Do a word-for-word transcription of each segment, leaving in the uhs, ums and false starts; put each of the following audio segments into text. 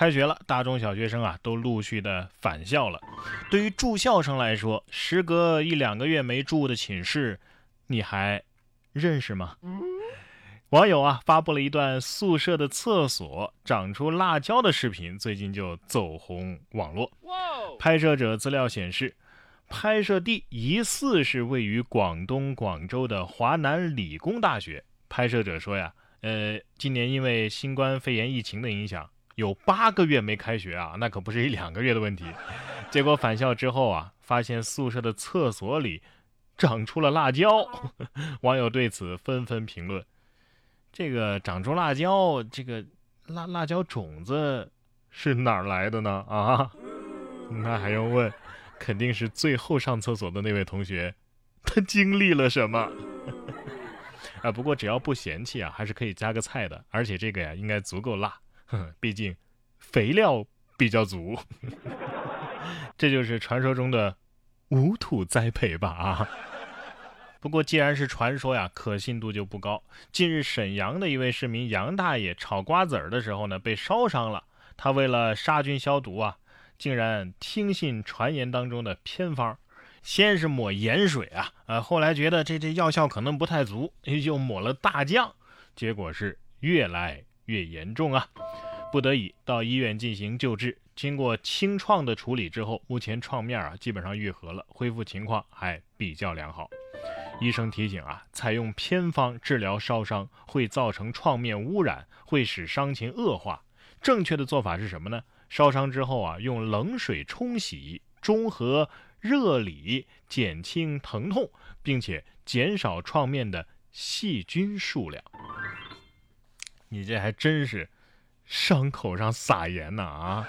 开学了，大中小学生啊都陆续的返校了。对于住校生来说，时隔一两个月没住的寝室，你还认识吗？网友啊发布了一段宿舍的厕所长出辣椒的视频，最近就走红网络。拍摄者资料显示，拍摄地疑似是位于广东广州的华南理工大学。拍摄者说呀，呃，今年因为新冠肺炎疫情的影响，有八个月没开学啊，那可不是一两个月的问题。结果返校之后啊，发现宿舍的厕所里长出了辣椒。网友对此纷纷评论：这个长出辣椒，这个辣辣椒种子是哪儿来的呢？啊，那还用问？肯定是最后上厕所的那位同学，他经历了什么？啊，不过只要不嫌弃啊，还是可以加个菜的，而且这个呀，应该足够辣。毕竟肥料比较足。这就是传说中的无土栽培吧啊。不过既然是传说呀，可信度就不高。近日沈阳的一位市民杨大爷炒瓜子儿的时候呢，被烧伤了。他为了杀菌消毒啊，竟然听信传言当中的偏方，先是抹盐水啊，呃，后来觉得这这药效可能不太足，又抹了大酱，结果是越来越严重啊，不得已到医院进行救治。经过清创的处理之后，目前创面啊基本上愈合了，恢复情况还比较良好。医生提醒啊，采用偏方治疗烧伤会造成创面污染，会使伤情恶化。正确的做法是什么呢？烧伤之后啊，用冷水冲洗，中和热理，减轻疼痛，并且减少创面的细菌数量。你这还真是伤口上撒盐呢啊！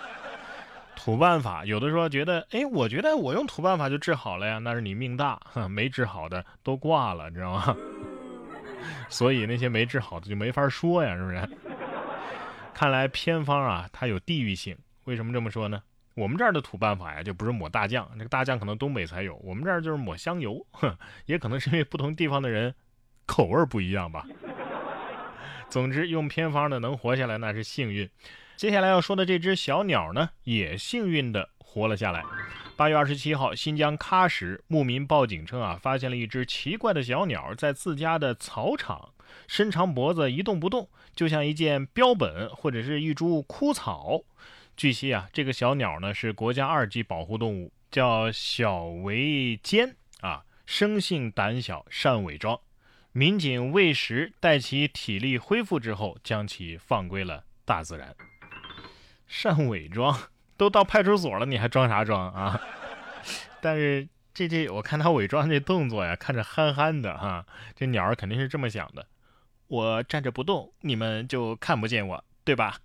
土办法，有的时候觉得，哎，我觉得我用土办法就治好了呀，那是你命大，没治好的都挂了，知道吗？所以那些没治好的就没法说呀，是不是？看来偏方啊，它有地域性。为什么这么说呢？我们这儿的土办法呀，就不是抹大酱，这个大酱可能东北才有，我们这儿就是抹香油，也可能是因为不同地方的人口味不一样吧。总之，用偏方的能活下来那是幸运。接下来要说的这只小鸟呢，也幸运的活了下来。八月二十七号，新疆喀什牧民报警称啊，发现了一只奇怪的小鸟在自家的草场，伸长脖子一动不动，就像一件标本或者是一株枯草。据悉啊，这个小鸟呢是国家二级保护动物，叫小围尖啊，生性胆小，善伪装。民警喂食，待其体力恢复之后，将其放归了大自然。善伪装，都到派出所了，你还装啥装啊？但是这这，我看他伪装这动作呀，看着憨憨的哈、啊。这鸟儿肯定是这么想的：我站着不动，你们就看不见我，对吧？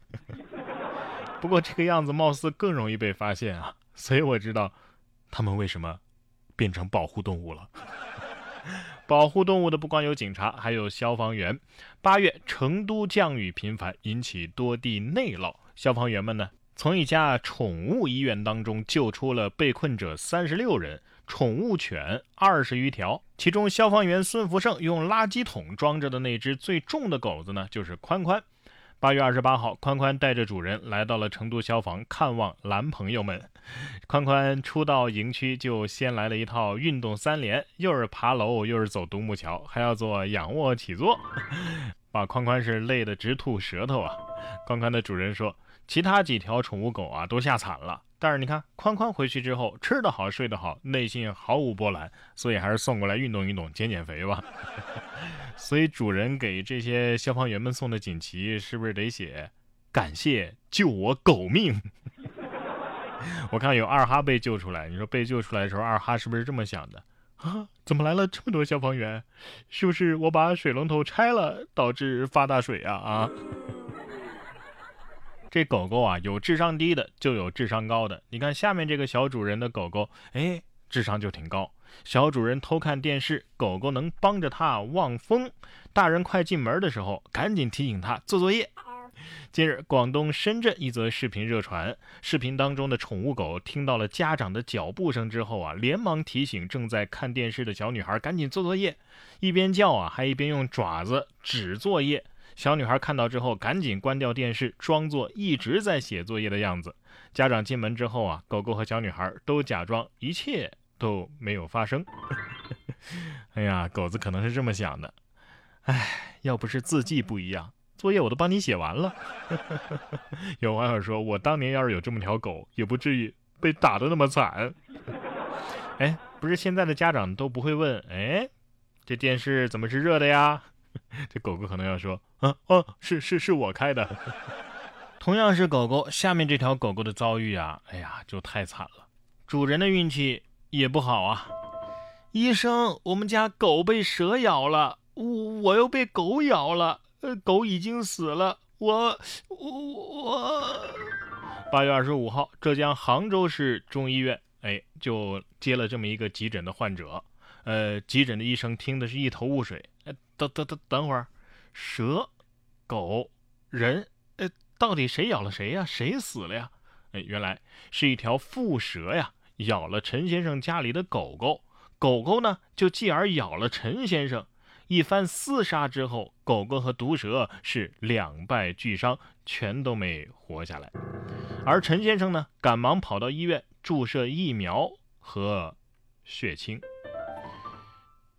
不过这个样子貌似更容易被发现啊，所以我知道他们为什么变成保护动物了。保护动物的不光有警察，还有消防员。八月，成都降雨频繁，引起多地内涝。消防员们呢，从一家宠物医院当中救出了被困者三十六人，宠物犬二十余条。其中，消防员孙福胜用垃圾桶装着的那只最重的狗子呢，就是宽宽。八月二十八号，宽宽带着主人来到了成都消防看望男朋友们。宽宽初到营区就先来了一套运动三连，又是爬楼，又是走独木桥，还要做仰卧起坐，把宽宽是累得直吐舌头啊！宽宽的主人说，其他几条宠物狗啊都吓惨了，但是你看宽宽回去之后吃得好睡得好，内心毫无波澜，所以还是送过来运动运动减减肥吧。所以主人给这些消防员们送的锦旗是不是得写感谢救我狗命？我看有二哈被救出来，你说被救出来的时候二哈是不是这么想的啊？怎么来了这么多消防员？是不是我把水龙头拆了导致发大水啊啊？这狗狗啊，有智商低的就有智商高的。你看下面这个小主人的狗狗，哎，智商就挺高。小主人偷看电视，狗狗能帮着他望风。大人快进门的时候，赶紧提醒他做作业。近日，广东深圳一则视频热传，视频当中的宠物狗听到了家长的脚步声之后啊，连忙提醒正在看电视的小女孩赶紧做作业，一边叫啊，还一边用爪子指作业。小女孩看到之后赶紧关掉电视，装作一直在写作业的样子。家长进门之后啊，狗狗和小女孩都假装一切都没有发生。哎呀，狗子可能是这么想的，哎，要不是字迹不一样，作业我都帮你写完了。有网友说，我当年要是有这么条狗，也不至于被打得那么惨。哎，不是现在的家长都不会问，哎，这电视怎么是热的呀？这狗狗可能要说，啊哦、啊，是是是我开的。同样是狗狗，下面这条狗狗的遭遇啊，哎呀，就太惨了。主人的运气也不好啊。医生，我们家狗被蛇咬了，我我又被狗咬了，呃，狗已经死了，我我我。八月二十五号，浙江杭州市中医院，哎，就接了这么一个急诊的患者。呃，急诊的医生听的是一头雾水。哎，等等等等会儿，蛇、狗、人，呃，到底谁咬了谁呀？谁死了呀？哎，原来是一条蝮蛇呀，咬了陈先生家里的狗狗。狗狗呢，就继而咬了陈先生。一番厮杀之后，狗狗和毒蛇是两败俱伤，全都没活下来。而陈先生呢，赶忙跑到医院注射疫苗和血清。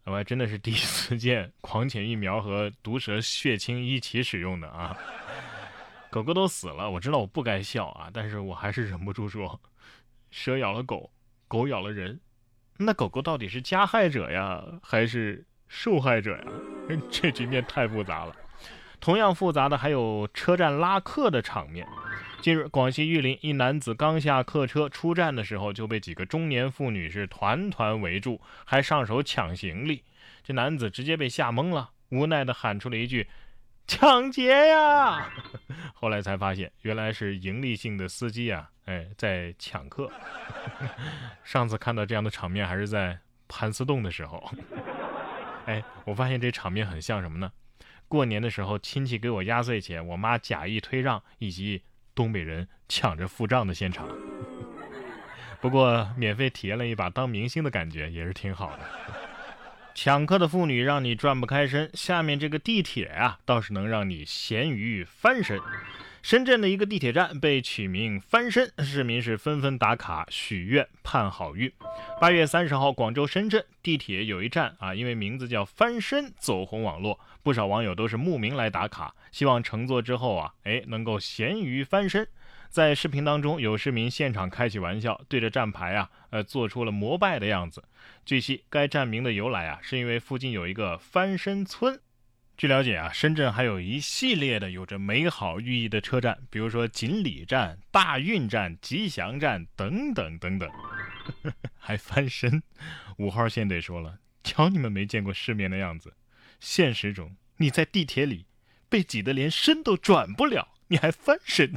我还真的是第一次见狂犬疫苗和毒蛇血清一起使用的啊！狗狗都死了，我知道我不该笑啊，但是我还是忍不住说：蛇咬了狗，狗咬了人，那狗狗到底是加害者呀，还是受害者呀？这局面太复杂了。同样复杂的还有车站拉客的场面。近日，广西玉林一男子刚下客车出站的时候，就被几个中年妇女是团团围住，还上手抢行李。这男子直接被吓懵了，无奈地喊出了一句：抢劫呀！后来才发现，原来是盈利性的司机啊，哎，在抢客。上次看到这样的场面还是在盘丝洞的时候。哎，我发现这场面很像什么呢？过年的时候，亲戚给我压岁钱，我妈假意推让，以及东北人抢着付账的现场。不过免费体验了一把当明星的感觉也是挺好的。抢客的妇女让你转不开身，下面这个地铁啊，倒是能让你咸鱼翻身。深圳的一个地铁站被取名翻身，市民是纷纷打卡许愿盼好运。八月三十号，广州深圳地铁有一站啊，因为名字叫翻身，走红网络，不少网友都是慕名来打卡，希望乘坐之后啊，哎，能够咸鱼翻身。在视频当中，有市民现场开起玩笑，对着站牌啊，呃，做出了膜拜的样子。据悉，该站名的由来啊，是因为附近有一个翻身村。据了解啊，深圳还有一系列的有着美好寓意的车站，比如说锦里站、大运站、吉祥站等等等等。还翻身，五号线得说了，瞧你们没见过世面的样子。现实中，你在地铁里被挤得连身都转不了，你还翻身。